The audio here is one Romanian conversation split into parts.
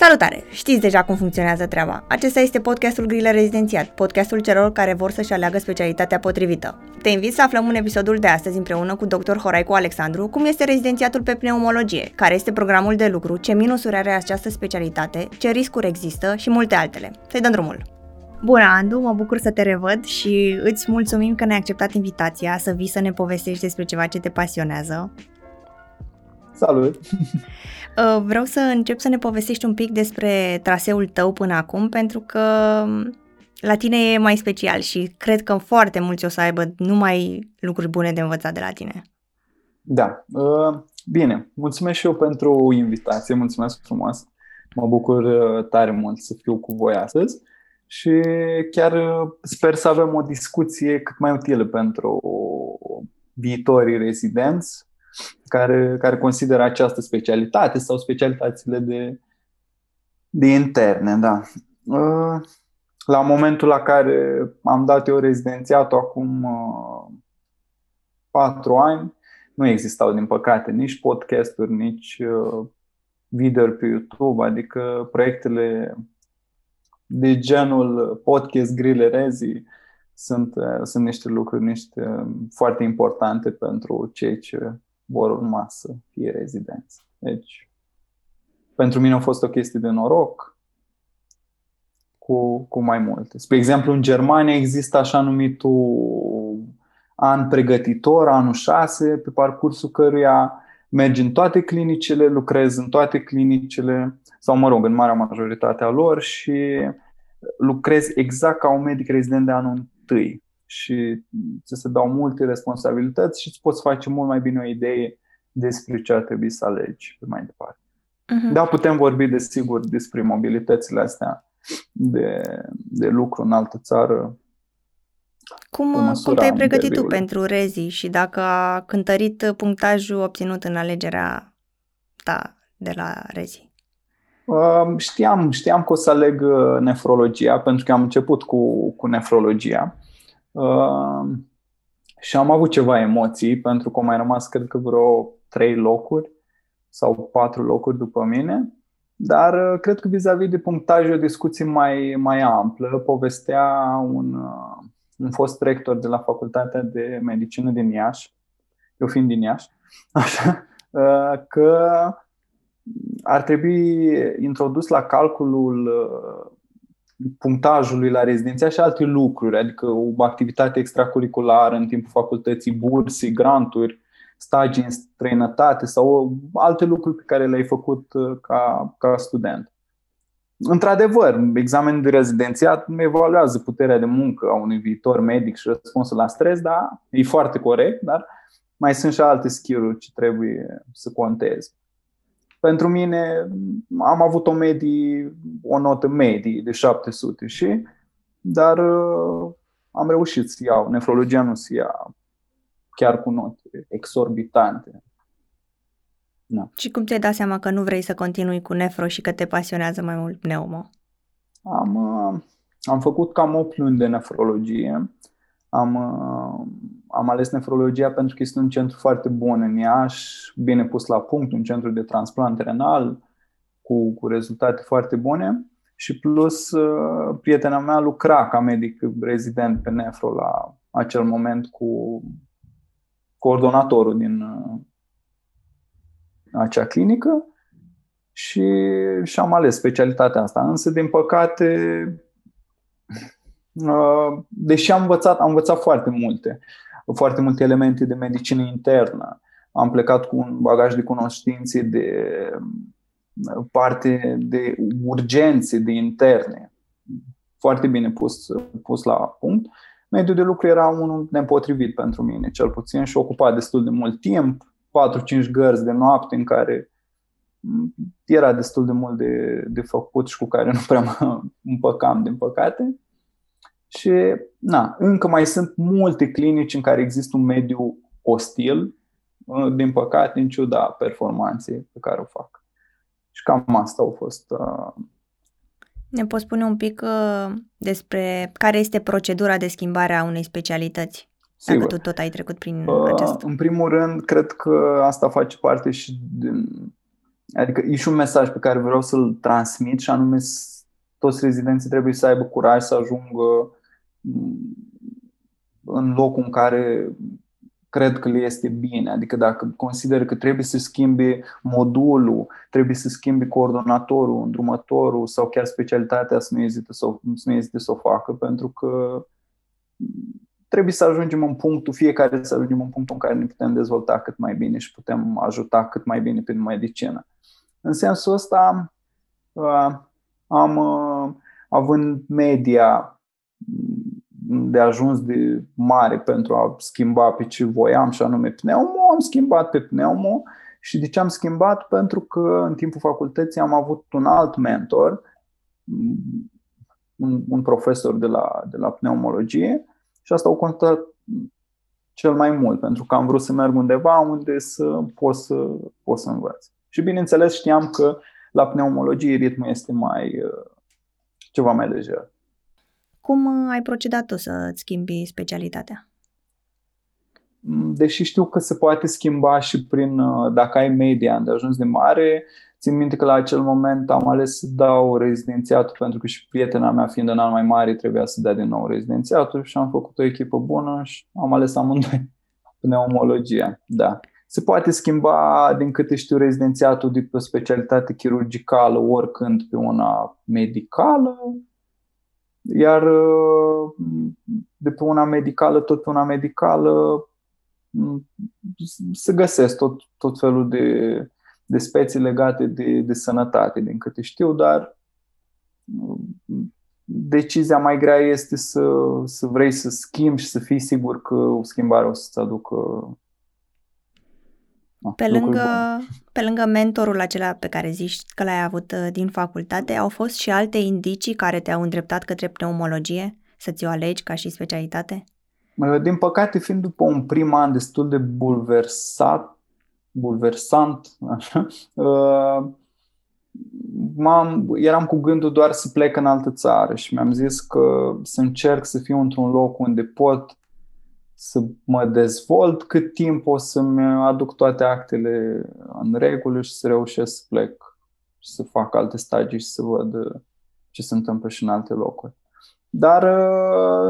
Salutare! Știți deja cum funcționează treaba. Acesta este podcastul Grila Rezidențiat, podcastul celor care vor să-și aleagă specialitatea potrivită. Te invit să aflăm în episodul de astăzi împreună cu dr. Horaiu Alexandru cum este rezidențiatul pe pneumologie, care este programul de lucru, ce minusuri are această specialitate, ce riscuri există și multe altele. Să-i dăm drumul! Bună, Andu, mă bucur să te revăd și îți mulțumim că ne-ai acceptat invitația să vii să ne povestești despre ceva ce te pasionează. Salut! Vreau să încep să ne povestești un pic despre traseul tău până acum, pentru că la tine e mai special și cred că foarte mulți o să aibă numai lucruri bune de învățat de la tine. Da, bine, mulțumesc și eu pentru invitație, mulțumesc frumos, mă bucur tare mult să fiu cu voi astăzi și chiar sper să avem o discuție cât mai utilă pentru viitorii rezidenți care consideră această specialitate sau specialitățile de interne, da. La momentul la care am dat eu rezidențiatul acum 4 ani, nu existau, din păcate, nici podcasturi, nici video pe YouTube, adică proiectele de genul podcast Grile Rezi sunt niște lucruri foarte importante pentru cei ce vor urma să fie rezidenți. Deci, pentru mine a fost o chestie de noroc cu mai multe. Spre exemplu, în Germania există așa numitul an pregătitor, anul 6, pe parcursul căruia mergi în toate clinicile, lucrezi în toate clinicile, sau în marea majoritate a lor, și lucrezi exact ca un medic rezident de anul 1. Și ți se dau multe responsabilități și îți poți face mult mai bine o idee despre ce ar trebui să alegi pe mai departe. Uh-huh. Da, putem vorbi, desigur, despre mobilitățile astea de lucru în altă țară. Cum te-ai pregătit tu pentru rezi și dacă a cântărit punctajul obținut în alegerea ta de la rezi? Știam că o să aleg nefrologia, pentru că am început cu nefrologia. Și am avut ceva emoții, pentru că au mai rămas, cred că, vreo 3 locuri sau 4 locuri după mine. Dar cred că vis-a-vis de punctaj, o discuție mai amplă. Povestea un fost rector de la Facultatea de Medicină din Iași, eu fiind din Iași, așa, că ar trebui introdus la calculul punctajului la rezidenția și alte lucruri, adică o activitate extracurriculară în timpul facultății, burse, granturi, stagii în străinătate sau alte lucruri pe care le-ai făcut ca student. Într-adevăr, examenul de rezidențiat evaluează puterea de muncă a unui viitor medic și răspunsul la stres, da, e foarte corect, dar mai sunt și alte skill-uri ce trebuie să contezi. Pentru mine, am avut o notă medie de 700 dar am reușit să iau. Nefrologia nu se ia chiar cu note exorbitante. Da. Și cum te-ai dat seama că nu vrei să continui cu nefro și că te pasionează mai mult pneumă? Am făcut cam 8 luni de nefrologie. Am ales nefrologia pentru că este un centru foarte bun în Iași, bine pus la punct, un centru de transplant renal cu rezultate foarte bune și plus prietena mea lucra ca medic rezident pe nefro la acel moment cu coordonatorul din acea clinică și am ales specialitatea asta, însă din păcate, deși am învățat foarte multe elemente de medicină internă, am plecat cu un bagaj de cunoștințe de parte de urgențe de interne, foarte bine pus la punct, mediul de lucru era unul nepotrivit pentru mine, cel puțin, și ocupa destul de mult timp, 4-5 gărzi de noapte în care era destul de mult de făcut și cu care nu prea mă împăcam, din păcate. Și încă mai sunt multe clinici în care există un mediu ostil, din păcate, în ciuda performanței pe care o fac. Și cam asta a fost. Ne poți spune un pic despre care este procedura de schimbare a unei specialități? Sigur. Dacă tu tot ai trecut prin acest. În primul rând, cred că asta face parte și din Adică e și un mesaj pe care vreau să-l transmit, și anume toți rezidenții trebuie să aibă curaj să ajungă în locul în care cred că le este bine. Adică dacă consider că trebuie să schimbe modulul, trebuie să schimbe coordonatorul, îndrumătorul sau chiar specialitatea, să nu ezite să o facă, pentru că trebuie să ajungem în punctul, fiecare să ajungem în punctul în care ne putem dezvolta cât mai bine și putem ajuta cât mai bine prin medicină. În sensul ăsta, având media de ajuns de mare pentru a schimba pe ce voiam, și anume pneumo, am schimbat pe pneumo. Și de ce am schimbat? Pentru că în timpul facultății am avut un alt mentor, un profesor de la pneumologie. Și asta o contat cel mai mult, pentru că am vrut să merg undeva unde să pot să învăț. Și bineînțeles știam că la pneumologie ritmul este ceva mai lejer. Cum ai procedat tu să-ți schimbi specialitatea? Deși știu că se poate schimba și prin, dacă ai media de ajuns de mare, țin minte că la acel moment am ales să dau rezidențiatul, pentru că și prietena mea, fiind în an mai mare, trebuia să dea din nou rezidențiatul și am făcut o echipă bună și am ales amândoi pneumologia. Da. Se poate schimba, din câte știu, rezidențiatul de pe o specialitate chirurgicală oricând pe una medicală, iar de pe una medicală, tot pe una medicală, se găsesc tot felul de specii legate de sănătate, din câte știu, dar decizia mai grea este să vrei să schimbi și să fii sigur că o schimbare o să-ți aducă. Pe lângă mentorul acela pe care zici că l-ai avut din facultate, au fost și alte indicii care te-au îndreptat către pneumologie, să ți-o alegi ca și specialitate? Din păcate, fiind după un prim an destul de bulversant, așa, eram cu gândul doar să plec în altă țară și mi-am zis că să încerc să fiu într-un loc unde pot să mă dezvolt cât timp o să-mi aduc toate actele în regulă și să reușesc să plec și să fac alte stagii și să văd ce se întâmplă și în alte locuri. Dar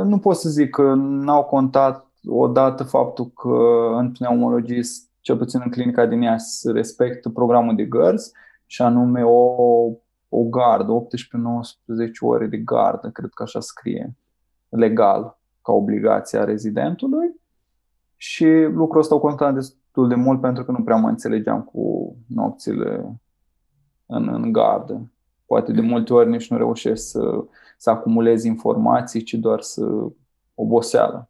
nu pot să zic că n-au contat odată faptul că în pneumologie, cel puțin în clinica din Iași, se respectă programul de gărzi, și anume o gardă, 18-19 ore de gardă, cred că așa scrie legal, ca obligația rezidentului, și lucrul ăsta o conta destul de mult pentru că nu prea mă înțelegeam cu nopțile în gardă. Poate de multe ori nici nu reușești să acumulezi informații, ci doar să oboseală.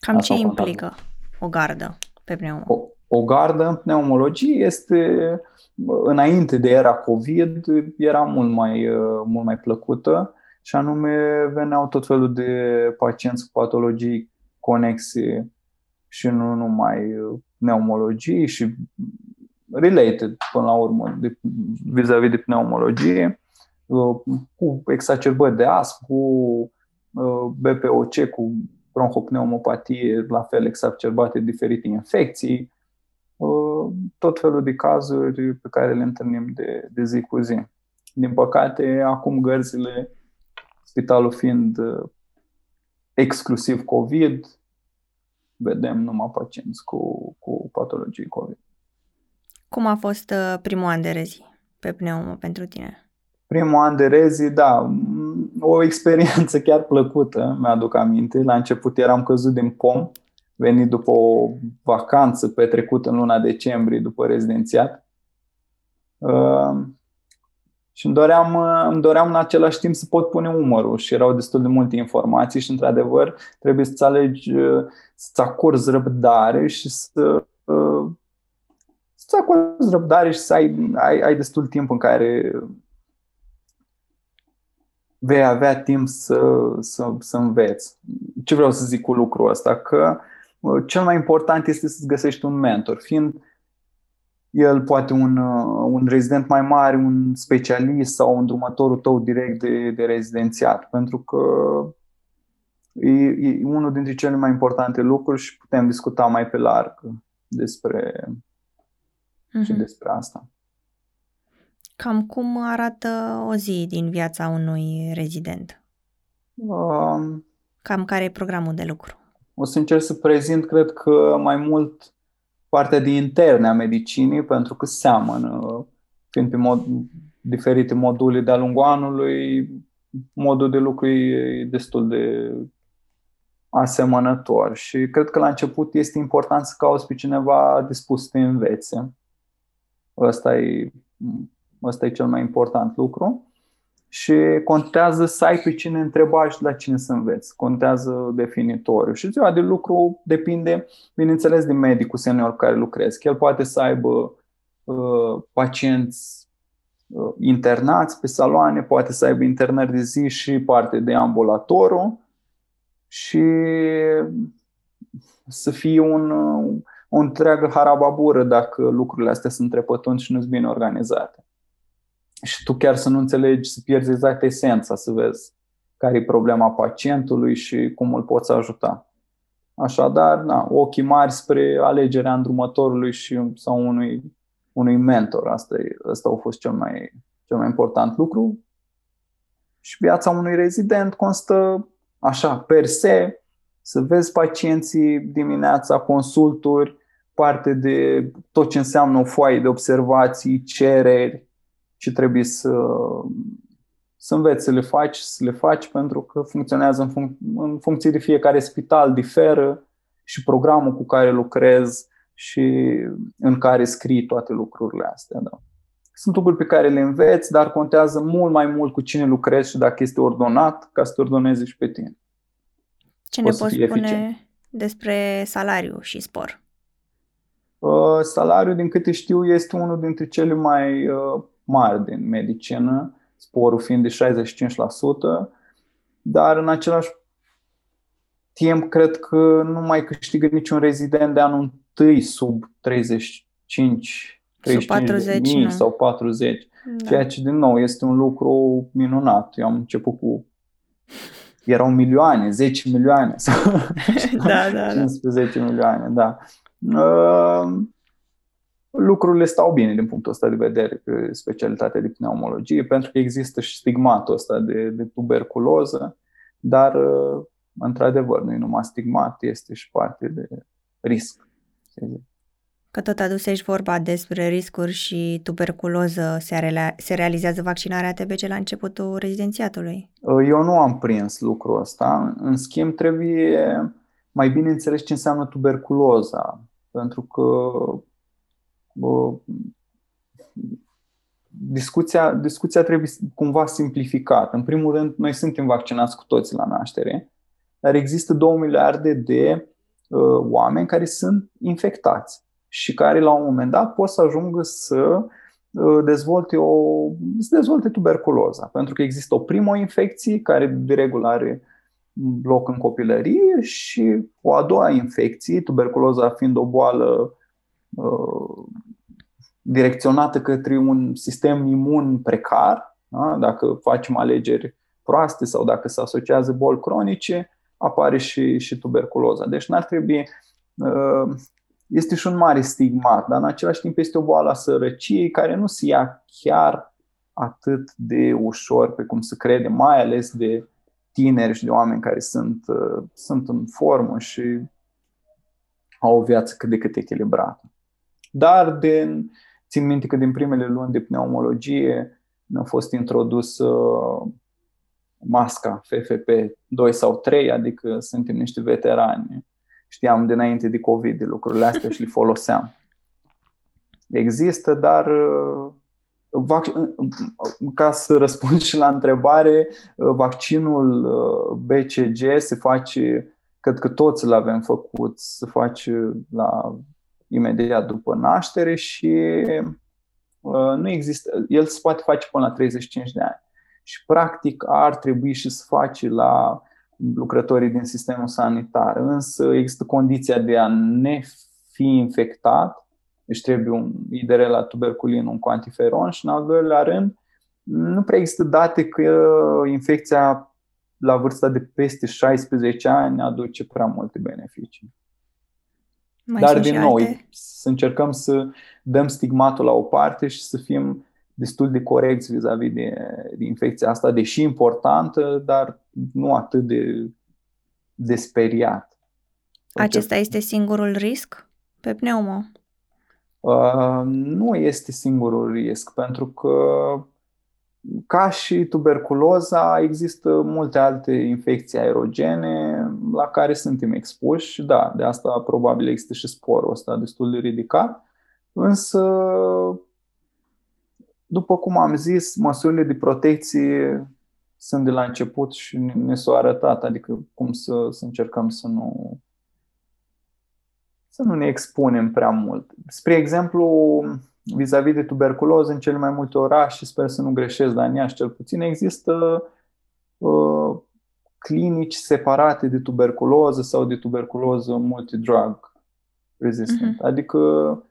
Cam asta ce implică o gardă pe pneumo? O gardă în pneumologie este, înainte de era COVID, era mult mai plăcută, și anume veneau tot felul de pacienți cu patologii conexe și nu numai pneumologii și related până la urmă vis-a-vis de pneumologie, cu exacerbări de astm, cu BPOC, cu bronhopneumopatie la fel exacerbate, diferite infecții, tot felul de cazuri pe care le întâlnim de zi cu zi. Din păcate, acum gărzile, spitalul fiind exclusiv COVID, vedem numai pacienți cu patologii COVID. Cum a fost primul an de rezi pe pneumo pentru tine? Primul an de rezi, da, o experiență chiar plăcută, mi-aduc aminte. La început eram căzut din pom, venit după o vacanță petrecută în luna decembrie după rezidențiat. Și îmi doream în același timp să pot pune umărul și erau destul de multe informații și, într-adevăr, trebuie să-ți alegi, să-ți acorzi răbdare și să ai destul timp în care vei avea timp să înveți. Ce vreau să zic cu lucrul ăsta? Că cel mai important este să-ți găsești un mentor, fiind el poate un rezident mai mare, un specialist sau îndrumătorul tău direct de rezidențiat, pentru că e unul dintre cele mai importante lucruri și putem discuta mai pe larg despre asta. Cam cum arată o zi din viața unui rezident? Cam care e programul de lucru? O să încerc să prezint, cred că mai mult partea de interne a medicinii, pentru că seamănă, fiind pe diferite module de-a lungul anului, modul de lucru e destul de asemănător și cred că la început este important să cauți pe cineva dispus să te învețe. Ăsta e cel mai important lucru și contează să ai pe cine întreba și la cine să înveți. Contează definitoriu și ziua de lucru depinde, bineînțeles, de medicul senior cu care lucrezi. El poate să aibă pacienți internați pe saloane, poate să aibă internări de zi și parte de ambulatoriu și să fie o întreagă harababură dacă lucrurile astea sunt trepătunți și nu-s bine organizate. Și tu chiar să nu înțelegi, să pierzi exact esența, să vezi care e problema pacientului și cum îl poți ajuta. Așadar, ochii mari spre alegerea îndrumătorului sau unui mentor. Asta a fost cel mai important lucru. Și viața unui rezident constă așa, per se, să vezi pacienții dimineața, consulturi, parte de tot ce înseamnă o foaie de observații, cereri, ce trebuie să înveți să le faci, pentru că funcționează în funcție de fiecare spital, diferă și programul cu care lucrez și în care scrii toate lucrurile astea. Da. Sunt lucruri pe care le înveți, dar contează mult mai mult cu cine lucrezi și dacă este ordonat, ca să te ordonezi și pe tine. Ce ne poți spune despre salariu și spor? Salariul, din câte știu, este unul dintre cele mai mari din medicină, sporul fiind de 65%, dar în același timp cred că nu mai câștigă niciun rezident de anul întâi sub 35.000 sau 40, da. Ceea ce din nou este un lucru minunat. Eu am început cu... Erau milioane, 10 milioane sau 15 milioane, da. Lucrurile stau bine din punctul ăsta de vedere pe specialitatea de pneumologie, pentru că există și stigmatul ăsta de tuberculoză, dar într-adevăr nu e numai stigmat, este și parte de risc. Că tot adusești vorba despre riscuri și tuberculoză, se realizează vaccinarea ATB-C la începutul rezidențiatului? Eu nu am prins lucrul ăsta. În schimb, trebuie mai bine înțeles ce înseamnă tuberculoza, pentru că discuția trebuie cumva simplificată. În primul rând, noi suntem vaccinați cu toții la naștere, dar există 2 miliarde de oameni care sunt infectați și care la un moment dat pot să ajungă să dezvolte tuberculoza. Pentru că există o primă infecție care de regulă are loc în copilărie și o a doua infecție, tuberculoza fiind o boală direcționată către un sistem imun precar, da? Dacă facem alegeri proaste sau dacă se asociază boli cronice, apare și tuberculoza. Deci n-ar trebui... Este și un mare stigmat, dar în același timp este o boală a sărăciei care nu se ia chiar atât de ușor pe cum se crede, mai ales de tineri și de oameni care sunt în formă și au o viață cât de cât echilibrată. Dar țin minte că din primele luni de pneumologie a fost introdusă masca FFP2 sau 3, adică suntem niște veterani. Știam dinainte de COVID de lucrurile astea și le foloseam. Există, dar ca să răspund și la întrebare, vaccinul BCG se face, cred că toți l-avem făcut, se face imediat după naștere și nu există, el se poate face până la 35 de ani. Și practic ar trebui și să faci la lucrătorii din sistemul sanitar, însă există condiția de a ne fi infectat, deci trebuie un IDR la tuberculin, un cuantiferon și în al doilea rând nu prea există date că infecția la vârsta de peste 16 ani aduce prea multe beneficii. Dar din nou, să încercăm să dăm stigmatul la o parte și să fim destul de corecți vis-a-vis de infecția asta, deși importantă, dar nu atât de speriat. Acesta este singurul risc pe pneumo? Nu este singurul risc, pentru că ca și tuberculoza există multe alte infecții aerogene la care suntem expuși. Da, de asta probabil există și sporul ăsta destul de ridicat. Însă, după cum am zis, măsurile de protecție sunt de la început și ne s-au arătat. Adică cum să încercăm să nu ne expunem prea mult. Spre exemplu, vis-a-vis de tuberculoză, în cele mai multe orașe, sper să nu greșesc, dar în Iași cel puțin, există clinici separate de tuberculoză sau de tuberculoză multidrug resistant. Uh-huh. Adică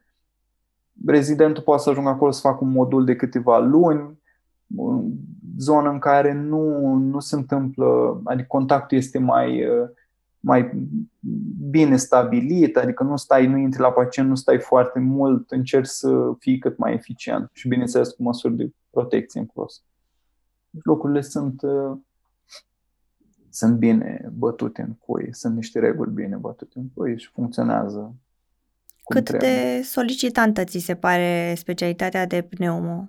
rezidentul poate să ajungă acolo să facă un modul de câteva luni, zonă în care nu se întâmplă, adică contactul este mai bine stabilit, adică nu intri la pacient, nu stai foarte mult, încerci să fii cât mai eficient și, bineînțeles, cu măsuri de protecție în plus. Lucrurile sunt bine bătute în cuie, sunt niște reguli bine bătute în cuie și funcționează. Cât de solicitantă ți se pare specialitatea de pneumo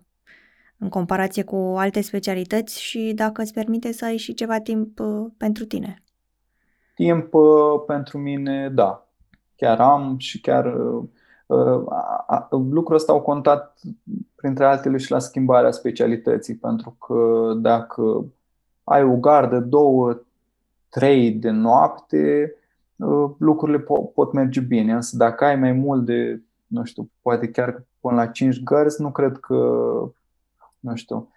în comparație cu alte specialități și dacă îți permite să ai și ceva timp pentru tine? Timp pentru mine, da. Chiar am și chiar lucrul ăsta au contat printre altele și la schimbarea specialității, pentru că dacă ai o gardă 2-3 de noapte, lucrurile pot merge bine, însă dacă ai mai mult de, nu știu, poate chiar până la 5 gărzi, nu cred că, nu știu,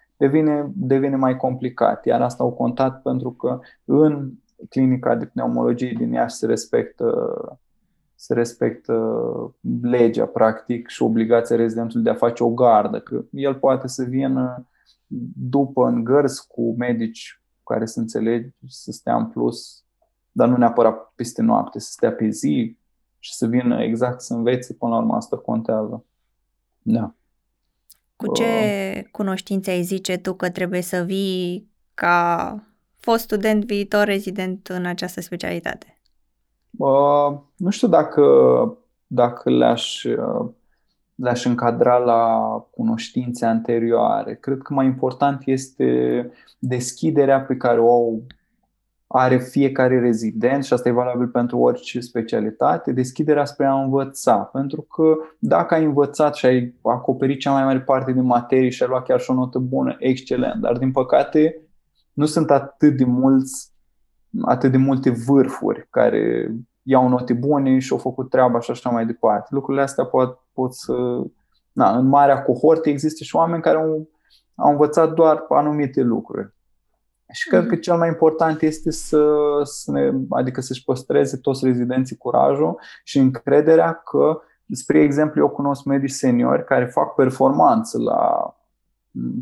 devine mai complicat. Iar asta au contat pentru că în clinica de pneumologie din Iași se respectă legea, practic, și obligația rezidentului de a face o gardă, că el poate să vină după în gărzi cu medici cu care se înțelege și să stea în plus, dar nu neapărat peste noapte, să stea pe zi și să vină exact să învețe, până la urmă asta contează. Da. Cu ce cunoștințe ai zice tu că trebuie să vii ca fost student, viitor rezident în această specialitate? Nu știu dacă le-aș încadra la cunoștințe anterioare. Cred că mai important este deschiderea pe care o are fiecare rezident, și asta e valabil pentru orice specialitate, deschiderea spre a învăța. Pentru că dacă ai învățat și ai acoperit cea mai mare parte din materie și ai luat chiar și o notă bună, excelent, dar din păcate nu sunt atât de multe vârfuri care iau note bune și au făcut treaba și așa mai departe. Lucrurile astea pot să... Na, în marea cohortă există și oameni care au învățat doar anumite lucruri. Și cred că cel mai important este adică să-și păstreze toți rezidenții curajul și încrederea că, spre exemplu, eu cunosc medici seniori care fac performanță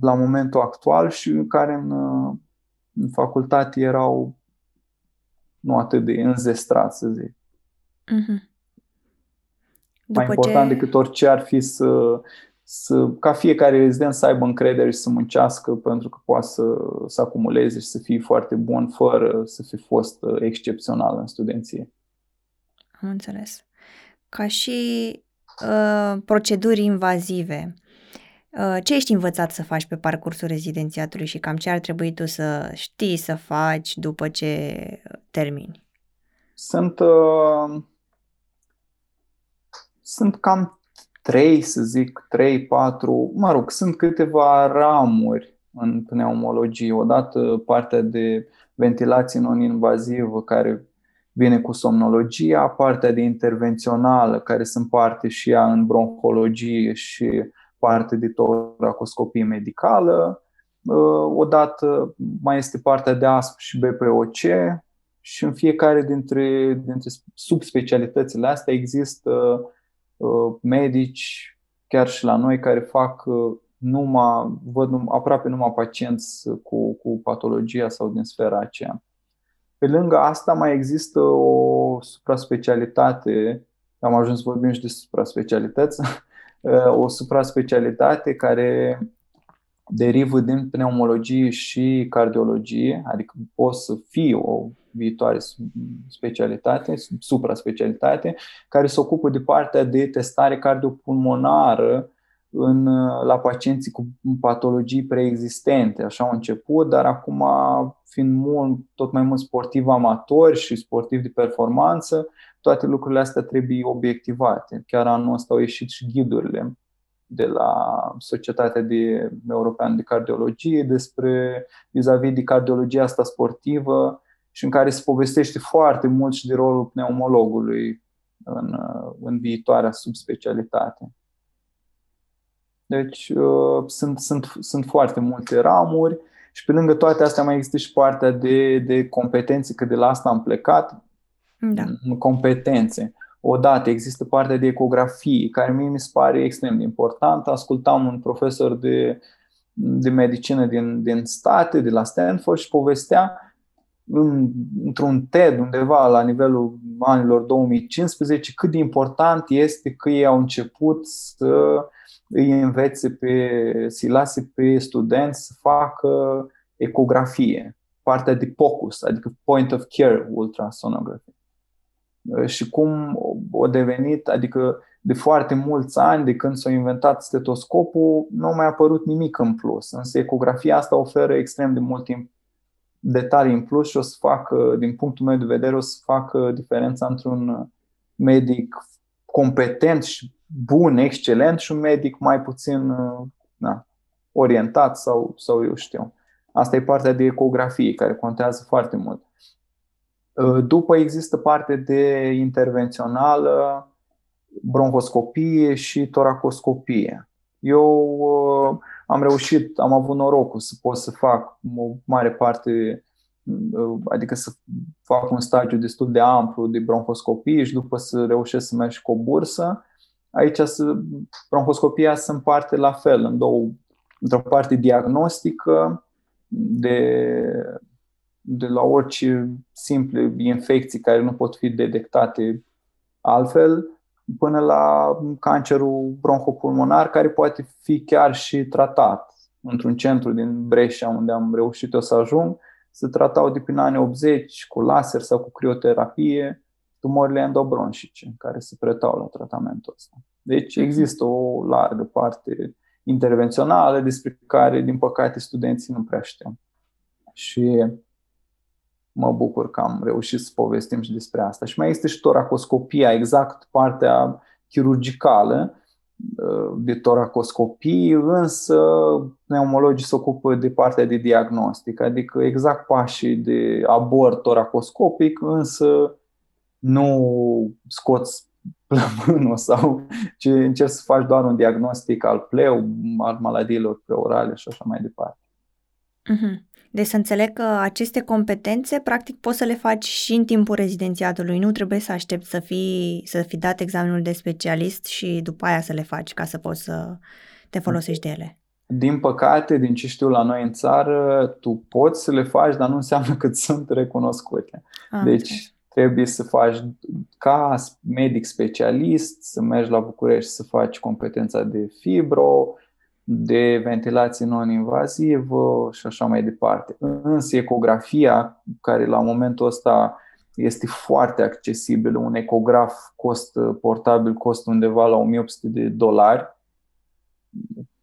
la momentul actual și care în facultate erau nu atât de înzestrați, să zic. Mm-hmm. Mai important decât orice ar fi ca fiecare rezident să aibă încredere și să muncească, pentru că poate să acumuleze și să fie foarte bun fără să fi fost excepțional în studenție. Am înțeles. Ca și proceduri invazive, ce ești învățat să faci pe parcursul rezidențiatului și cam ce ar trebui tu să știi să faci după ce termini? Sunt cam 3, 4, sunt câteva ramuri în pneumologie. Odată partea de ventilație non-invazivă care vine cu somnologia, partea de intervențională care se împarte și ea în bronhologie și parte de toracoscopie medicală. Odată mai este partea de ASP și BPOC și în fiecare dintre subspecialitățile astea există medici, chiar și la noi, care fac aproape numai pacienți cu patologia sau din sfera aceea. Pe lângă asta mai există o supraspecialitate, am ajuns să vorbim și de supraspecialități, o supraspecialitate care derivă din pneumologie și cardiologie, adică poți să fii o viitoare specialitate, supra-specialitate, care se ocupă de partea de testare cardiopulmonară la pacienții cu patologii preexistente. Așa au început, dar acum, fiind tot mai mult sportivi amatori și sportivi de performanță, toate lucrurile astea trebuie obiectivate. Chiar anul ăsta au ieșit și ghidurile de la Societatea Europeană de Cardiologie despre vis-a-vis de cardiologia asta sportivă, și în care se povestește foarte mult și de rolul pneumologului în viitoarea subspecialitate. Deci sunt foarte multe ramuri și pe lângă toate astea mai există și partea de competențe, că de la asta am plecat. Da. Competențe. Odată există partea de ecografie, care mie mi se pare extrem de importantă. Ascultam un profesor de medicină din state, de la Stanford, și povestea într-un TED undeva la nivelul anilor 2015 cât de important este că ei au început să îi învețe să-i lase pe studenți să facă ecografie, partea de POCUS, adică Point of Care Ultrasonography. Și cum a devenit, adică de foarte mulți ani, de când s-a inventat stetoscopul, nu a mai apărut nimic în plus. Însă ecografia asta oferă extrem de multe detalii în plus și o să facă, din punctul meu de vedere, o să facă diferența între un medic competent și bun, excelent, și un medic mai puțin orientat sau eu știu. Asta e partea de ecografie, care contează foarte mult. După există parte de intervențională, bronhoscopie și toracoscopie. Eu am avut norocul să pot să fac o mare parte, adică să fac un stagiu destul de amplu de bronhoscopie și după să reușesc să merg și cu o bursă. Aici bronhoscopia se împarte la fel, în două, într-o parte diagnostică de la orice simple infecții care nu pot fi detectate altfel, până la cancerul bronhopulmonar, care poate fi chiar și tratat. Într-un centru din Brescia, unde am reușit eu să ajung, se tratau de prin anii 80 cu laser sau cu crioterapie tumorile endobronșice care se pretau la tratamentul ăsta. Deci există o largă parte intervențională despre care, din păcate, studenții nu prea știu. Și mă bucur că am reușit să povestim și despre asta. Și mai este și toracoscopia, exact partea chirurgicală de toracoscopie, însă pneumologii se ocupă de partea de diagnostic, adică exact pașii de abord toracoscopic, însă nu scoți plămânul sau ci încerci să faci doar un diagnostic al pleu, al maladiilor pleurale și așa mai departe. Deci să înțeleg că aceste competențe practic poți să le faci și în timpul rezidențiatului. Nu trebuie să aștepți să fi dat examenul de specialist și după aia să le faci, ca să poți să te folosești de ele. Din păcate, din ce știu la noi în țară, tu poți să le faci, dar nu înseamnă că sunt recunoscute. Deci trebuie să faci ca medic specialist, să mergi la București să faci competența de fibro, de ventilație non-invazivă și așa mai departe. Însă ecografia, care la momentul ăsta este foarte accesibilă, un ecograf portabil costă undeva la $1.800,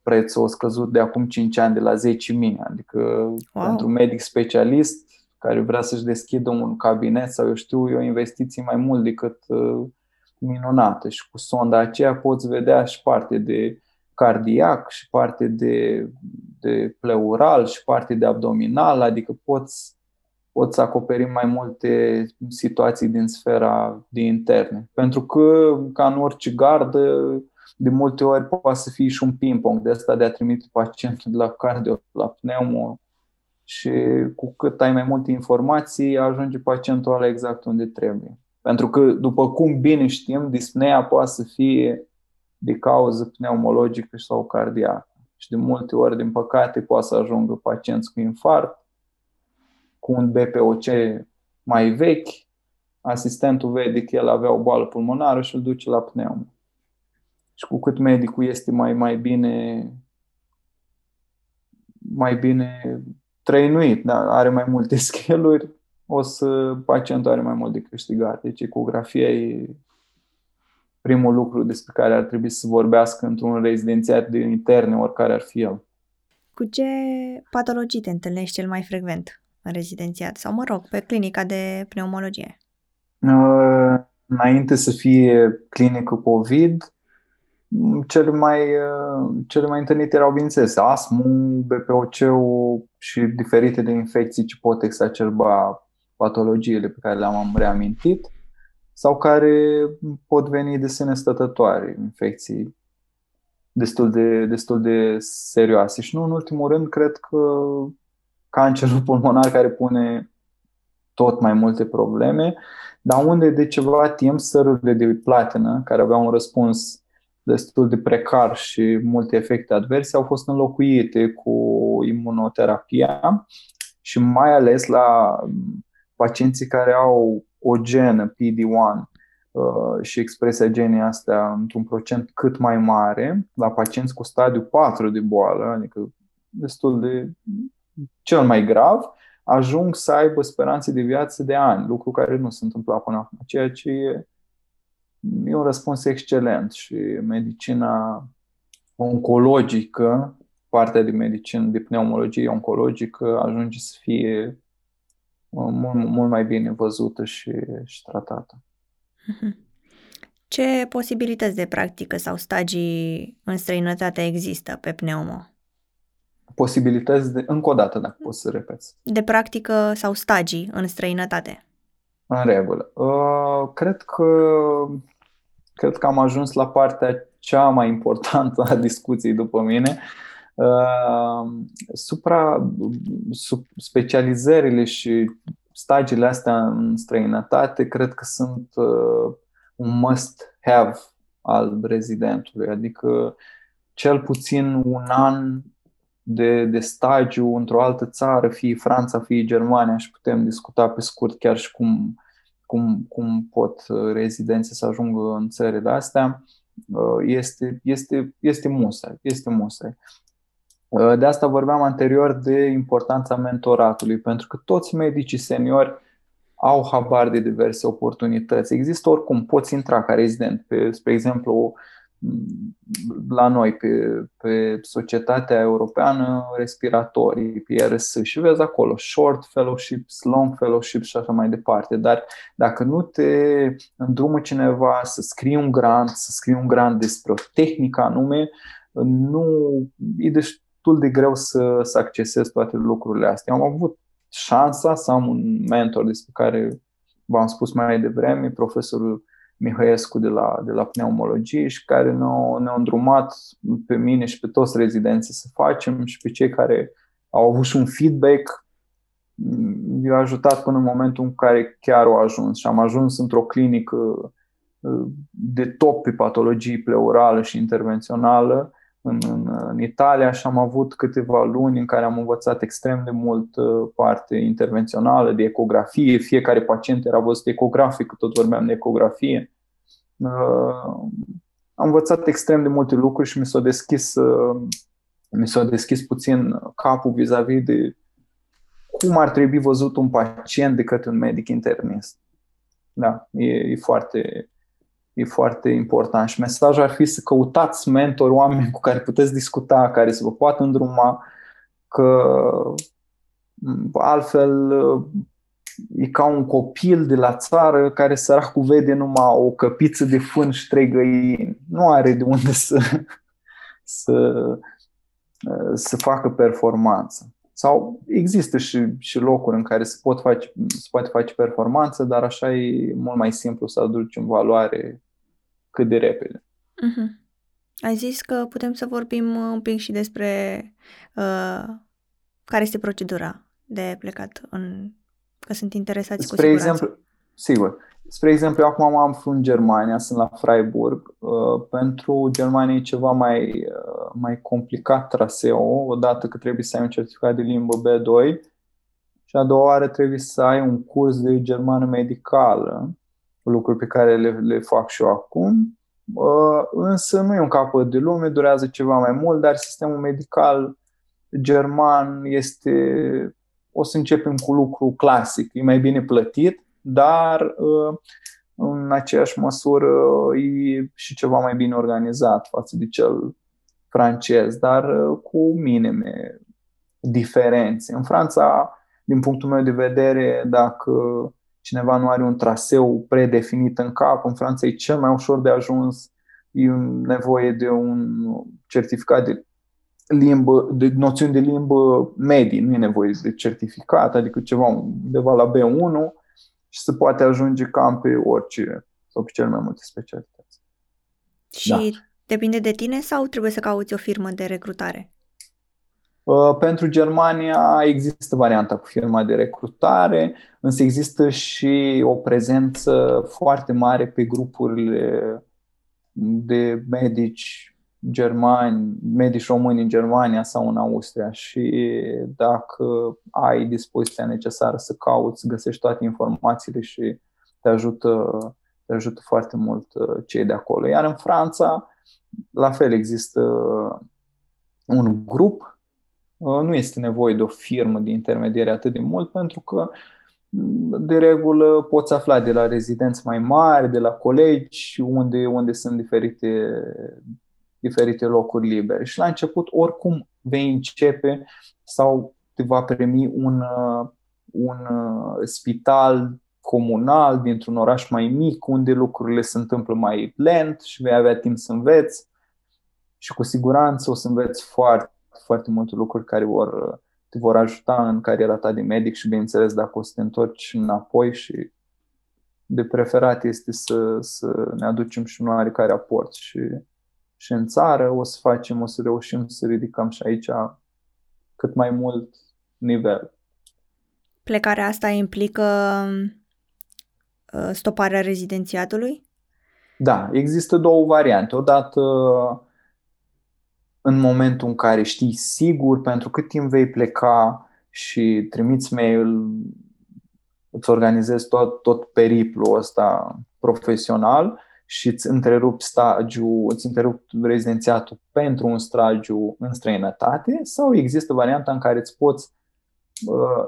prețul a scăzut de acum 5 ani de la 10.000, adică pentru medic specialist care vrea să-și deschidă un cabinet sau eu știu, e o investiție mai mult decât minunată. Și cu sonda aceea poți vedea și parte de cardiac și parte de pleural și parte de abdominal, adică poți să acoperi mai multe situații din sfera de interne. Pentru că, ca în orice gardă, de multe ori poate să fie și un ping-pong de asta de a trimite pacientul de la cardio la pneumo, și cu cât ai mai multe informații, ajunge pacientul ăla exact unde trebuie. Pentru că, după cum bine știm, dispneea poate să fie de cauză pneumologică sau cardiacă. Și de multe ori, din păcate, poate să ajungă pacienți cu infarct, cu un BPOC mai vechi, asistentul vede că el avea o boală pulmonară și îl duce la pneumo. Și cu cât medicul este mai bine mai bine trăinuit, da? Are mai multe scheluri, o să pacientul are mai mult de câștigat. Deci ecografia e primul lucru despre care ar trebui să vorbească într-un rezidențiat de interne, oricare ar fi el. Cu ce patologii te întâlnești cel mai frecvent în rezidențiat? Sau, mă rog, pe clinica de pneumologie? Înainte să fie clinică COVID, cele mai întâlnite erau, bineînțeles, astmul, BPOC-ul și diferite de infecții ce pot exacerba patologiile pe care le-am reamintit sau care pot veni de sine stătătoare, infecții destul de serioase. Și nu în ultimul rând, cred că cancerul pulmonar, care pune tot mai multe probleme, dar unde de ceva timp sărurile de platină, care aveau un răspuns destul de precar și multe efecte adverse, au fost înlocuite cu imunoterapia și mai ales la pacienții care au o genă PD-1 și expresia genii astea într-un procent cât mai mare, la pacienți cu stadiu 4 de boală, adică destul de cel mai grav, ajung să aibă speranțe de viață de ani, lucru care nu se întâmpla până acum, ceea ce e un răspuns excelent. Și medicina oncologică, partea de medicină, de pneumologie oncologică, ajunge să fie mult mai bine văzută și tratată. Ce posibilități de practică sau stagii în străinătate există pe pneumo? Posibilități de, încă o dată, dacă poți să repeți. De practică sau stagii în străinătate? În regulă. Cred că am ajuns la partea cea mai importantă a discuției după mine. Specializările și stagiile astea în străinătate cred că sunt un must-have al rezidentului. Adică cel puțin un an de stagiu într-o altă țară, fie Franța, fie Germania, și putem discuta pe scurt chiar și cum pot rezidenții să ajungă în țările astea, este musai. De asta vorbeam anterior de importanța mentoratului, pentru că toți medicii seniori au habar de diverse oportunități. Există oricum, poți intra ca rezident, spre exemplu, la noi, pe Societatea Europeană Respiratorii, pe RS, și vezi acolo short fellowships, long fellowships și așa mai departe. Dar dacă nu te îndrumă cineva să scrii un grant, despre o tehnică anume, e destul de greu să accesezi toate lucrurile astea. Am avut șansa să am un mentor despre care v-am spus mai devreme, profesorul Mihăiescu de la pneumologie, și care ne-a îndrumat pe mine și pe toți rezidenții să facem, și pe cei care au avut și un feedback i-a ajutat până în momentul în care chiar au ajuns. Și am ajuns într-o clinică de top pe patologii pleurală și intervențională în Italia, și am avut câteva luni în care am învățat extrem de mult parte intervențională, de ecografie. Fiecare pacient era văzut ecografic, tot vorbeam de ecografie. Am învățat extrem de multe lucruri și mi s-a deschis puțin capul vis-a-vis de cum ar trebui văzut un pacient de către un medic internist. Da, e foarte important, și mesajul ar fi să căutați mentori, oameni cu care puteți discuta, care să vă poată îndruma, că altfel e ca un copil de la țară care, săracul, vede numai o căpiță de fân și 3 găini. Nu are de unde să facă performanță. Sau există și locuri în care se poate face performanță, dar așa e mult mai simplu să aduci în valoare cât de repede. Uh-huh. Ai zis că putem să vorbim un pic și despre care este procedura de plecat, că sunt interesați spre cu siguranță. Exemplu, sigur. Spre exemplu, eu acum am fost în Germania, sunt la Freiburg. Pentru Germania e ceva mai complicat traseul, odată că trebuie să ai un certificat de limbă B2 și a doua oară trebuie să ai un curs de germană medicală, lucruri pe care le fac și eu acum. Însă nu e un capăt de lume, durează ceva mai mult, dar sistemul medical german este, o să începem cu lucru clasic, e mai bine plătit, dar în aceeași măsură e și ceva mai bine organizat față de cel francez, dar cu minime diferențe. În Franța, din punctul meu de vedere, dacă cineva nu are un traseu predefinit în cap, în Franța e cel mai ușor de ajuns, e nevoie de un certificat de limbă, de noțiuni de limbă medii, nu e nevoie de certificat, adică ceva undeva la B1 și se poate ajunge cam pe orice sau pe cel mai multe specialități. Și depinde de tine sau trebuie să cauți o firmă de recrutare? Pentru Germania există varianta cu firma de recrutare, însă există și o prezență foarte mare pe grupurile de medici germani, medici români în Germania sau în Austria, și dacă ai dispoziția necesară să cauți, găsești toate informațiile și te ajută foarte mult cei de acolo. Iar în Franța, la fel, există un grup. Nu este nevoie de o firmă de intermediere atât de mult, pentru că de regulă poți afla de la rezidenți mai mari, de la colegi, unde sunt diferite locuri libere. Și la început, oricum vei începe sau te va primi un spital comunal dintr-un oraș mai mic, unde lucrurile se întâmplă mai lent și vei avea timp să înveți. Și cu siguranță o să înveți foarte multe lucruri care te vor ajuta în cariera ta de medic și, bineînțeles, dacă o să te întorci înapoi, și de preferat este să ne aducem și noi oarecare aport și în țară, o să reușim să ridicăm și aici cât mai mult nivel. Plecarea asta implică stoparea rezidențiatului? Da, există două variante. Odată în momentul în care știi sigur pentru cât timp vei pleca și trimiți mail, îți organizezi tot periplul ăsta profesional și îți întrerupi rezidențiatul pentru un stagiu în străinătate, sau există varianta în care îți poți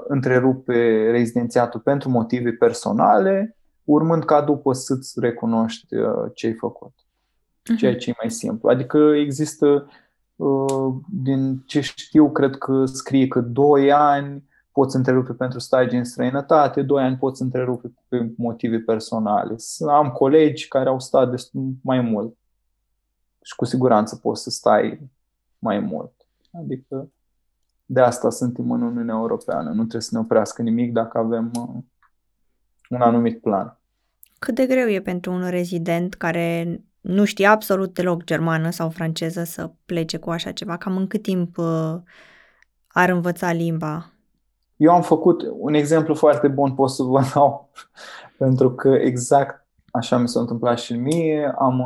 întrerupe rezidențiatul pentru motive personale, urmând ca după să-ți recunoști ce ai făcut, ceea ce e mai simplu. Adică există, din ce știu, cred că scrie că 2 ani poți întrerupe pentru stagii în străinătate, 2 ani poți întrerupe pe motive personale. Am colegi care au stat mai mult și cu siguranță poți să stai mai mult. Adică de asta suntem în Uniunea Europeană. Nu trebuie să ne oprească nimic dacă avem un anumit plan. Cât de greu e pentru un rezident care nu știe absolut deloc germană sau franceză să plece cu așa ceva? Cam în cât timp ar învăța limba? Eu am făcut un exemplu foarte bun, pot să vă dau, pentru că exact așa mi s-a întâmplat și mie. Am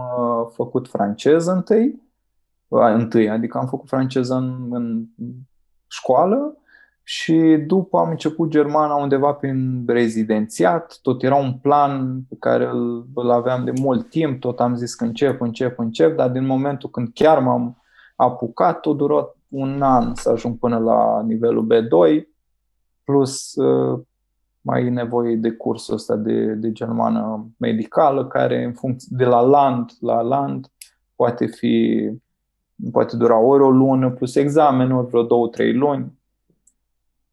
făcut franceză întâi, adică am făcut franceză în școală și după am început germana undeva prin rezidențiat. Tot era un plan pe care îl aveam de mult timp, tot am zis că încep, dar din momentul când chiar m-am apucat, tot durat un an să ajung până la nivelul B2, plus mai e nevoie de cursul ăsta de germană medicală, care în funcție de la land poate dura ori o lună plus examen, ori vreo 2-3 luni.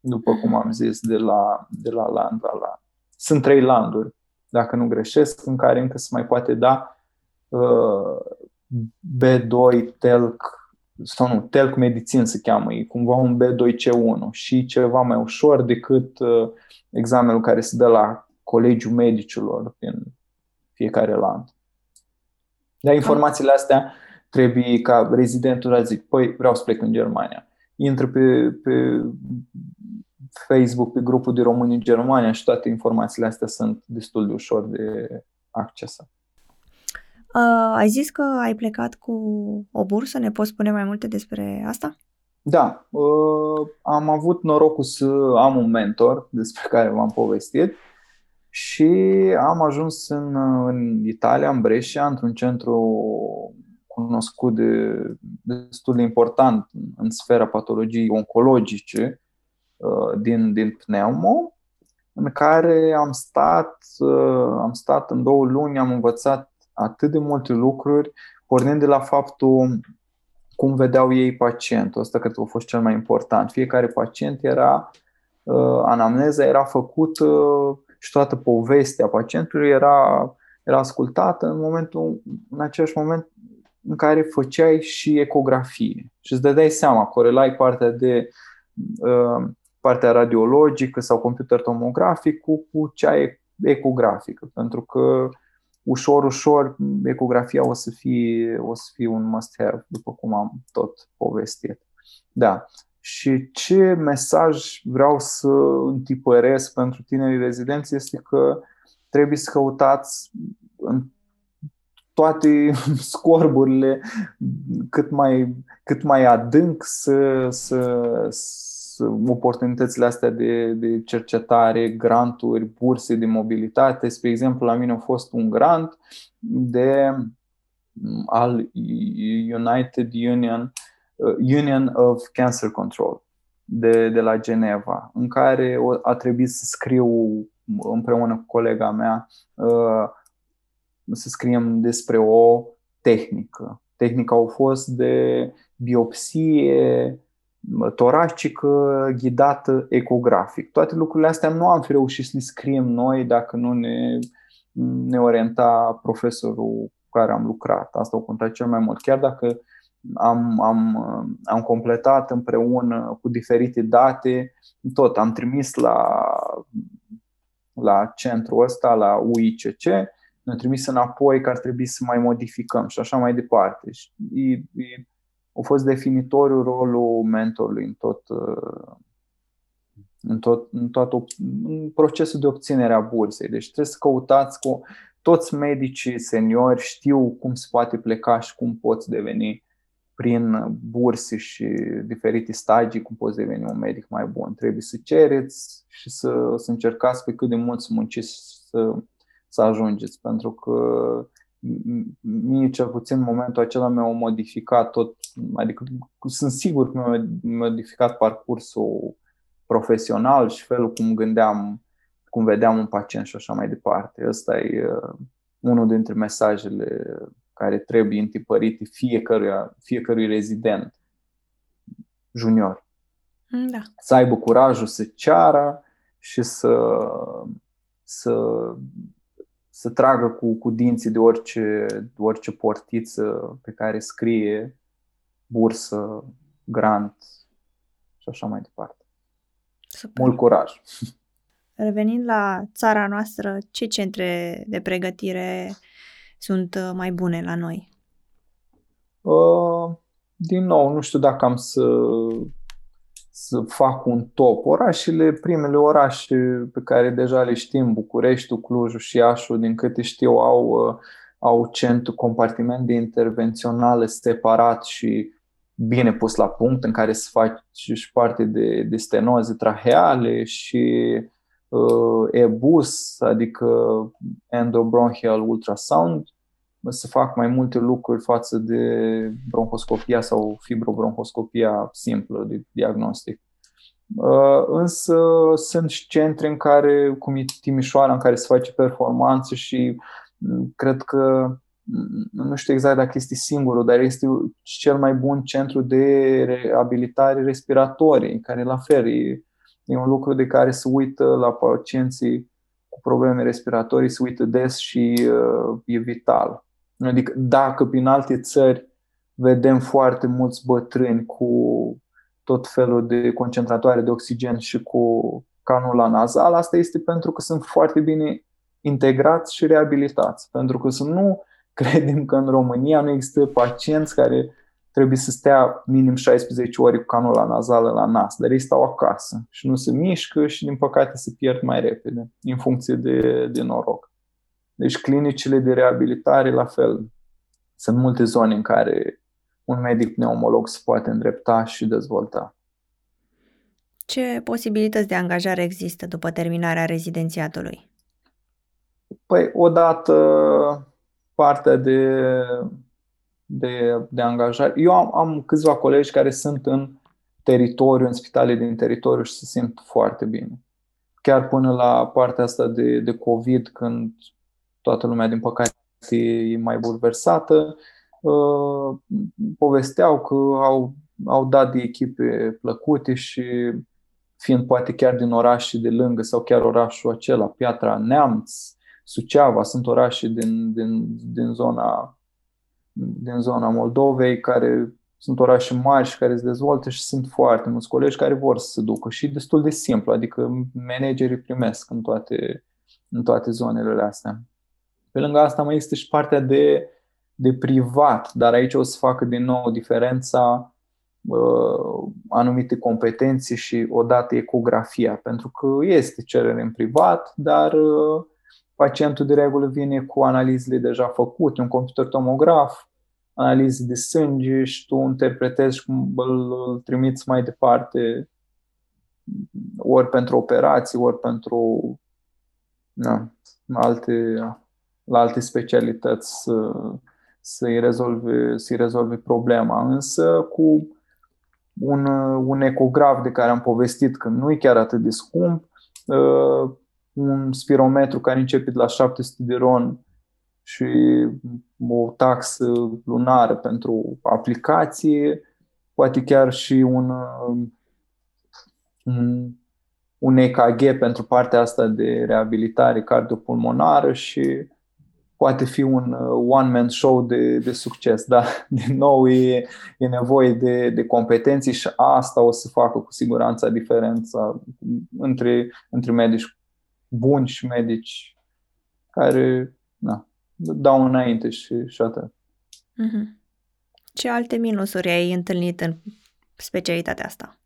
După cum am zis, de la land la land. Sunt 3 landuri, dacă nu greșesc, în care încă se mai poate da B2 Telc, sau nu, Telc Medicin se cheamă, e cumva un B2C1 și ceva mai ușor decât examenul care se dă la Colegiul Medicilor din fiecare land. Dar informațiile astea trebuie ca rezidentul să zic, păi vreau să plec în Germania. Intră pe Facebook, pe grupul de români în Germania și toate informațiile astea sunt destul de ușor de accesat. Ai zis că ai plecat cu o bursă, ne poți spune mai multe despre asta? Da, am avut norocul să am un mentor despre care v-am povestit și am ajuns în Italia, în Brescia, într-un centru cunoscut destul de important în sfera patologiei oncologice din pneumo, în care am stat în 2 luni, am învățat atât de multe lucruri, pornind de la faptul cum vedeau ei pacientul. Asta cred că a fost cel mai important. Fiecare pacient era, anamneza era făcută și toată povestea pacientului era ascultată în același moment în care făceai și ecografie și îți dădeai seama, corelai partea radiologică sau computer tomografic cu cea ecografică, pentru că ușor, ușor ecografia o să fie un must-have, după cum am tot povestit. Da. Și ce mesaj vreau să întipăresc pentru tinerii rezidenți este că trebuie să căutați în toate scorburile cât mai adânc oportunitățile astea de cercetare, granturi, burse de mobilitate. Spre exemplu, la mine a fost un grant al Union of Cancer Control de la Geneva, în care a trebuit să scriu împreună cu colega mea, să scriem despre o tehnică. Tehnica a fost de biopsie toracică ghidată ecografic. Toate lucrurile astea nu am fi reușit să le scriem noi dacă nu ne orienta profesorul cu care am lucrat. Asta o conta cel mai mult. Chiar dacă am completat împreună cu diferite date, tot am trimis la centrul ăsta, la UICC, ne-a trimis înapoi că ar trebui să mai modificăm și așa mai departe. Și a fost definitoriu rolul mentorului în procesul de obținere a bursei. Deci trebuie să căutați cu toți medicii seniori, știu cum se poate pleca și cum poți deveni prin burse și diferite stagii, cum poți deveni un medic mai bun. Trebuie să cereți și să încercați pe cât de mult să munciți să ajungeți, pentru că mie, cel puțin, în momentul acela mi-au modificat tot, adică sunt sigur că mi-au modificat parcursul profesional și felul cum gândeam, cum vedeam un pacient și așa mai departe. Ăsta e unul dintre mesajele care trebuie întipărite fiecărui rezident junior. Da. Să aibă curajul să ceară și să tragă cu dinții de orice portiță pe care scrie bursă, grant și așa mai departe. Super. Mult curaj! Revenind la țara noastră, ce centre de pregătire sunt mai bune la noi? Din nou, nu știu dacă am să fac un top. Primele orașe pe care deja le știm, Bucureștiul, Clujul și Iașul, din câte știu, au centru, compartiment de intervenționale separat și bine pus la punct, în care se fac și parte de stenoze traheale și EBUS, adică endobronchial ultrasound. Se fac mai multe lucruri față de bronhoscopia sau fibrobronhoscopia simplă de diagnostic. Însă sunt și centre în care, cum e Timișoara, în care se face performanță și cred că, nu știu exact dacă este singurul, dar este cel mai bun centru de reabilitare respiratorie, care la fel e un lucru de care se uită la pacienții cu probleme respiratorii, se uită des și e vital. Adică dacă prin alte țări vedem foarte mulți bătrâni cu tot felul de concentratoare de oxigen și cu canula nazală, asta este pentru că sunt foarte bine integrați și reabilitați. Pentru că să nu credem că în România nu există pacienți care trebuie să stea minim 16 ore cu canula nazală la nas, dar ei stau acasă și nu se mișcă și, din păcate, se pierd mai repede, în funcție de noroc. Deci clinicile de reabilitare, la fel, sunt multe zone în care un medic pneumolog se poate îndrepta și dezvolta. Ce posibilități de angajare există după terminarea rezidențiatului? Păi, odată partea de de angajare. Eu am câțiva colegi care sunt în teritoriu, în spitale din teritoriu și se simt foarte bine. Chiar până la partea asta de COVID, când toată lumea, din păcate, e mai bulversată, povesteau că au dat de echipe plăcute și fiind poate chiar din orașe de lângă sau chiar orașul acela, Piatra Neamț, Suceava, sunt orașe din zona Moldovei, care sunt orașe mari și care se dezvoltă și sunt foarte mulți colegi care vor să se ducă și destul de simplu, adică managerii primesc în toate zonele astea. Pe lângă asta mai este și partea de privat, dar aici o să facă din nou diferența anumite competențe și odată ecografia, pentru că este cerere în privat, dar pacientul de regulă vine cu analizele deja făcute, un computer tomograf, analize de sânge și tu interpretezi și cum îl trimiți mai departe, ori pentru operații, ori pentru la alte specialități să-i rezolve problema. Însă cu un ecograf de care am povestit, că nu e chiar atât de scump, un spirometru care începe de la 700 de RON și o taxă lunară pentru aplicație, poate chiar și un EKG pentru partea asta de reabilitare cardiopulmonară și poate fi un one-man show de succes. Dar, din nou, e nevoie de competenții și asta o să facă cu siguranță diferența între medici buni și medici care dau înainte și atât. Mm-hmm. Ce alte minusuri ai întâlnit în specialitatea asta?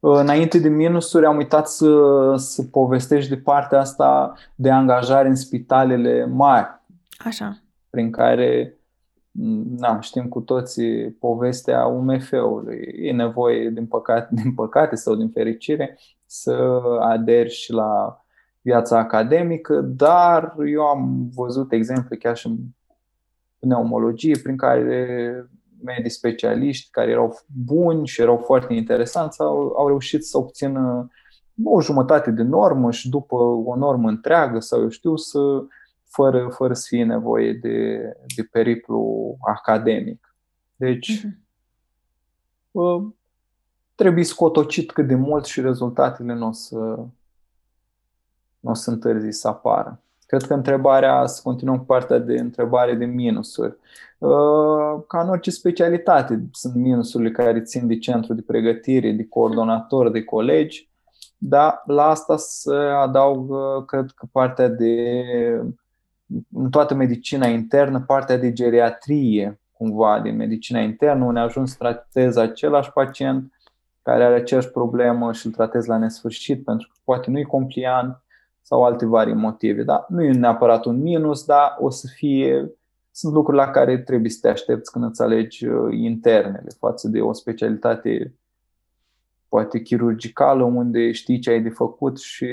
Înainte de minusuri am uitat să povestești de partea asta de angajare în spitalele mari. Așa. Prin care știm cu toții povestea UMF-ului. E nevoie, din păcate sau din fericire, să aderi și la viața academică, dar eu am văzut exemple chiar și în pneumologie prin care medici specialiști care erau buni și erau foarte interesanți au reușit să obțină o jumătate de normă și după o normă întreagă sau eu știu, fără să fie nevoie de periplu academic. Deci trebuie scotocit cât de mult și rezultatele nu o să întârzi să apară. Cred că întrebarea, să continuăm cu partea de întrebare de minusuri. Ca în orice specialitate sunt minusurile care țin de centru de pregătire, de coordonator, de colegi, dar la asta se adaugă, cred că partea de, în toată medicina internă, partea de geriatrie, cumva, din medicina internă, unde ajungi să tratezi același pacient care are aceeași problemă și îl tratezi la nesfârșit, pentru că poate nu-i compliant, sau alte vari motive. Da? Nu e neapărat un minus, dar sunt lucruri la care trebuie să te aștepți când îți alegi internele față de o specialitate poate chirurgicală, unde știi ce ai de făcut și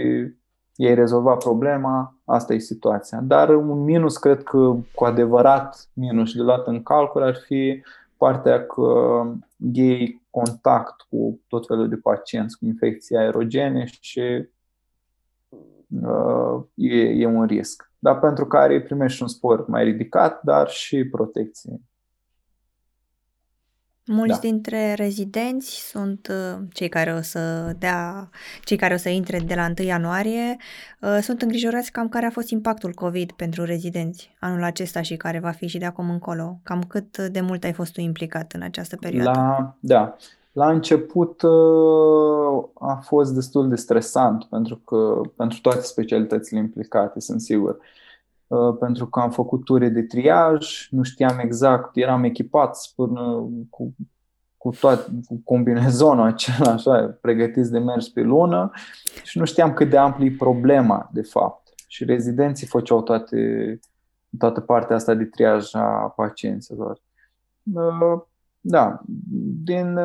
ai rezolvat problema, asta e situația. Dar un minus, cred că cu adevărat minus de luat în calcul ar fi partea că iei contact cu tot felul de pacienți, cu infecții aerogene și e un risc, dar pentru care primești un spor mai ridicat, dar și protecție. Mulți dintre rezidenți sunt cei care o să intre de la 1 ianuarie, sunt îngrijorați cam care a fost impactul COVID pentru rezidenți anul acesta și care va fi și de acum încolo. Cam cât de mult ai fost tu implicat în această perioadă? La început a fost destul de stresant pentru toate specialitățile implicate, sunt sigur. Pentru că am făcut ture de triaj, nu știam exact, eram echipați până cu combinezonul acela, așa, pregătiți de mers pe lună și nu știam cât de ampli e problema, de fapt. Și rezidenții făceau toată partea asta de triaj a pacienților. Da, din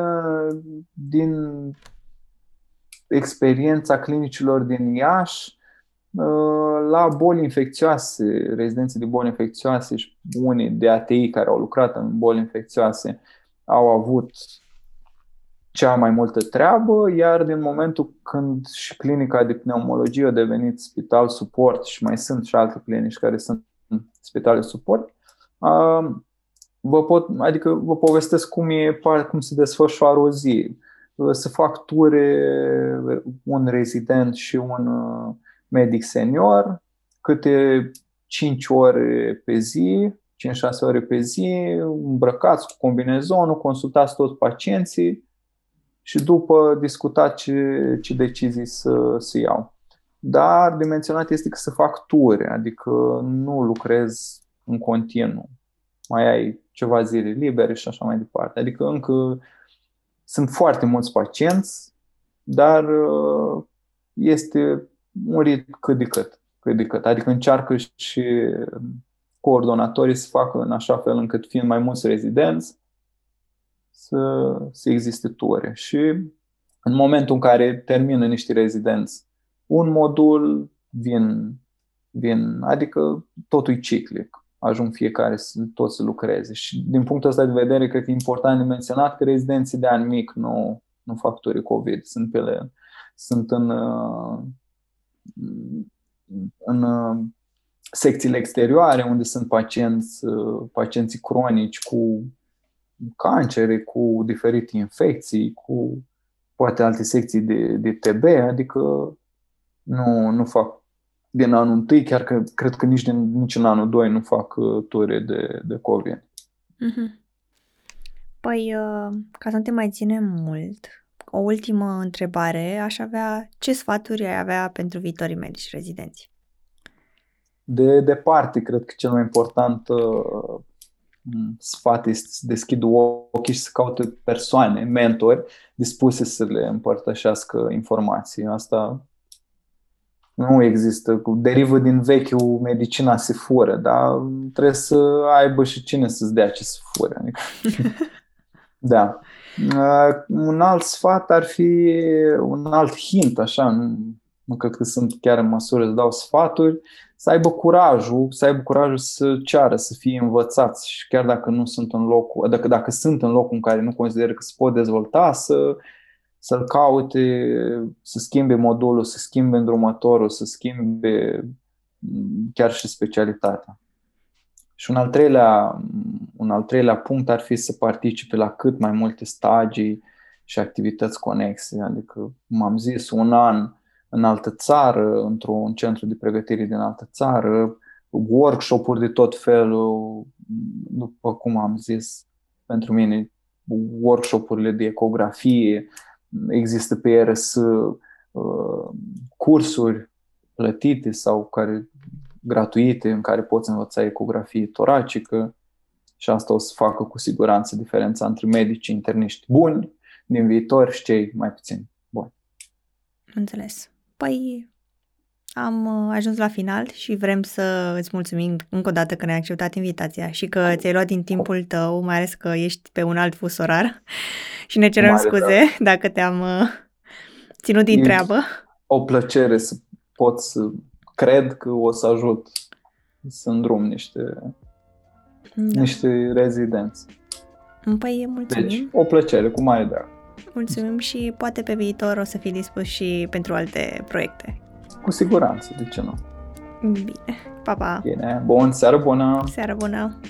experiența clinicilor din Iași, la boli infecțioase, rezidenții de boli infecțioase și unii de ATI care au lucrat în boli infecțioase au avut cea mai multă treabă, iar din momentul când și clinica de pneumologie a devenit spital suport și mai sunt și alte clinici care sunt spitale suport, vă povestesc cum se desfășoară o zi. Se fac ture un rezident și un medic senior, câte 5 ore pe zi, 5-6 ore pe zi, îmbrăcați cu combinezonul, consultați toți pacienții și după discutați ce decizii să iau. Dar de menționat este că se fac ture, adică nu lucrez în continuu. Mai ai ceva zile libere și așa mai departe. Adică încă sunt foarte mulți pacienți, dar este un ritm cât de cât. Adică încearcă și coordonatorii să facă în așa fel încât, fiind mai mulți rezidenți, să existe ture. Și în momentul în care termină niște rezidenți un modul, vin, adică totul e ciclic. Ajung fiecare, toți să lucreze. Și din punctul ăsta de vedere, cred că e important de menționat că rezidenții de an mic nu fac ture COVID. Sunt în secțiile exterioare, unde sunt pacienții cronici cu cancere, cu diferite infecții, cu poate alte secții de TB, adică nu fac din anul 1, chiar că cred că nici în anul 2 nu fac ture de COVID. Mm-hmm. Păi, ca să nu te mai ținem mult, o ultimă întrebare aș avea: ce sfaturi ai avea pentru viitorii medici rezidenți? De departe, cred că cel mai important sfat este să deschidă ochii și să caute persoane, mentori, dispuse să le împărtășească informații. Asta nu există, derivă din vechiul medicina se fură, dar trebuie să aibă și cine să-ți dea ce se fură. Adică, da. Un alt sfat ar fi, un alt hint, așa, nu cred că sunt chiar în măsură să dau sfaturi, să aibă curajul să ceară, să fie învățați și chiar dacă nu sunt în locul, dacă sunt în locul în care nu consideră că se pot dezvolta, să-l caute, să schimbe modulul, să schimbe îndrumătorul, să schimbe chiar și specialitatea. Și un al treilea punct ar fi să participe la cât mai multe stagii și activități conexe. Adică, cum am zis, un an în altă țară, într-un centru de pregătire din altă țară, workshop-uri de tot felul, după cum am zis, pentru mine workshop-urile de ecografie, există pe RS cursuri plătite sau gratuite în care poți învăța ecografie toracică și asta o să facă cu siguranță diferența între medici interniști buni din viitor și cei mai puțin buni. Înțeles. Păi am ajuns la final și vrem să îți mulțumim încă o dată că ne-ai acceptat invitația și că ți-ai luat din timpul tău, mai ales că ești pe un alt fus orar și ne cerem scuze dacă te-am ținut din treabă. O plăcere să pot să cred că o să ajut să îndrum niște rezidenți. Păi mulțumim. Deci, o plăcere, cu mare drag. Mulțumim și poate pe viitor o să fii dispus și pentru alte proiecte. Cu siguranță, de ce nu? Bine, pa, pa! Bine, seară bună! Seară bună!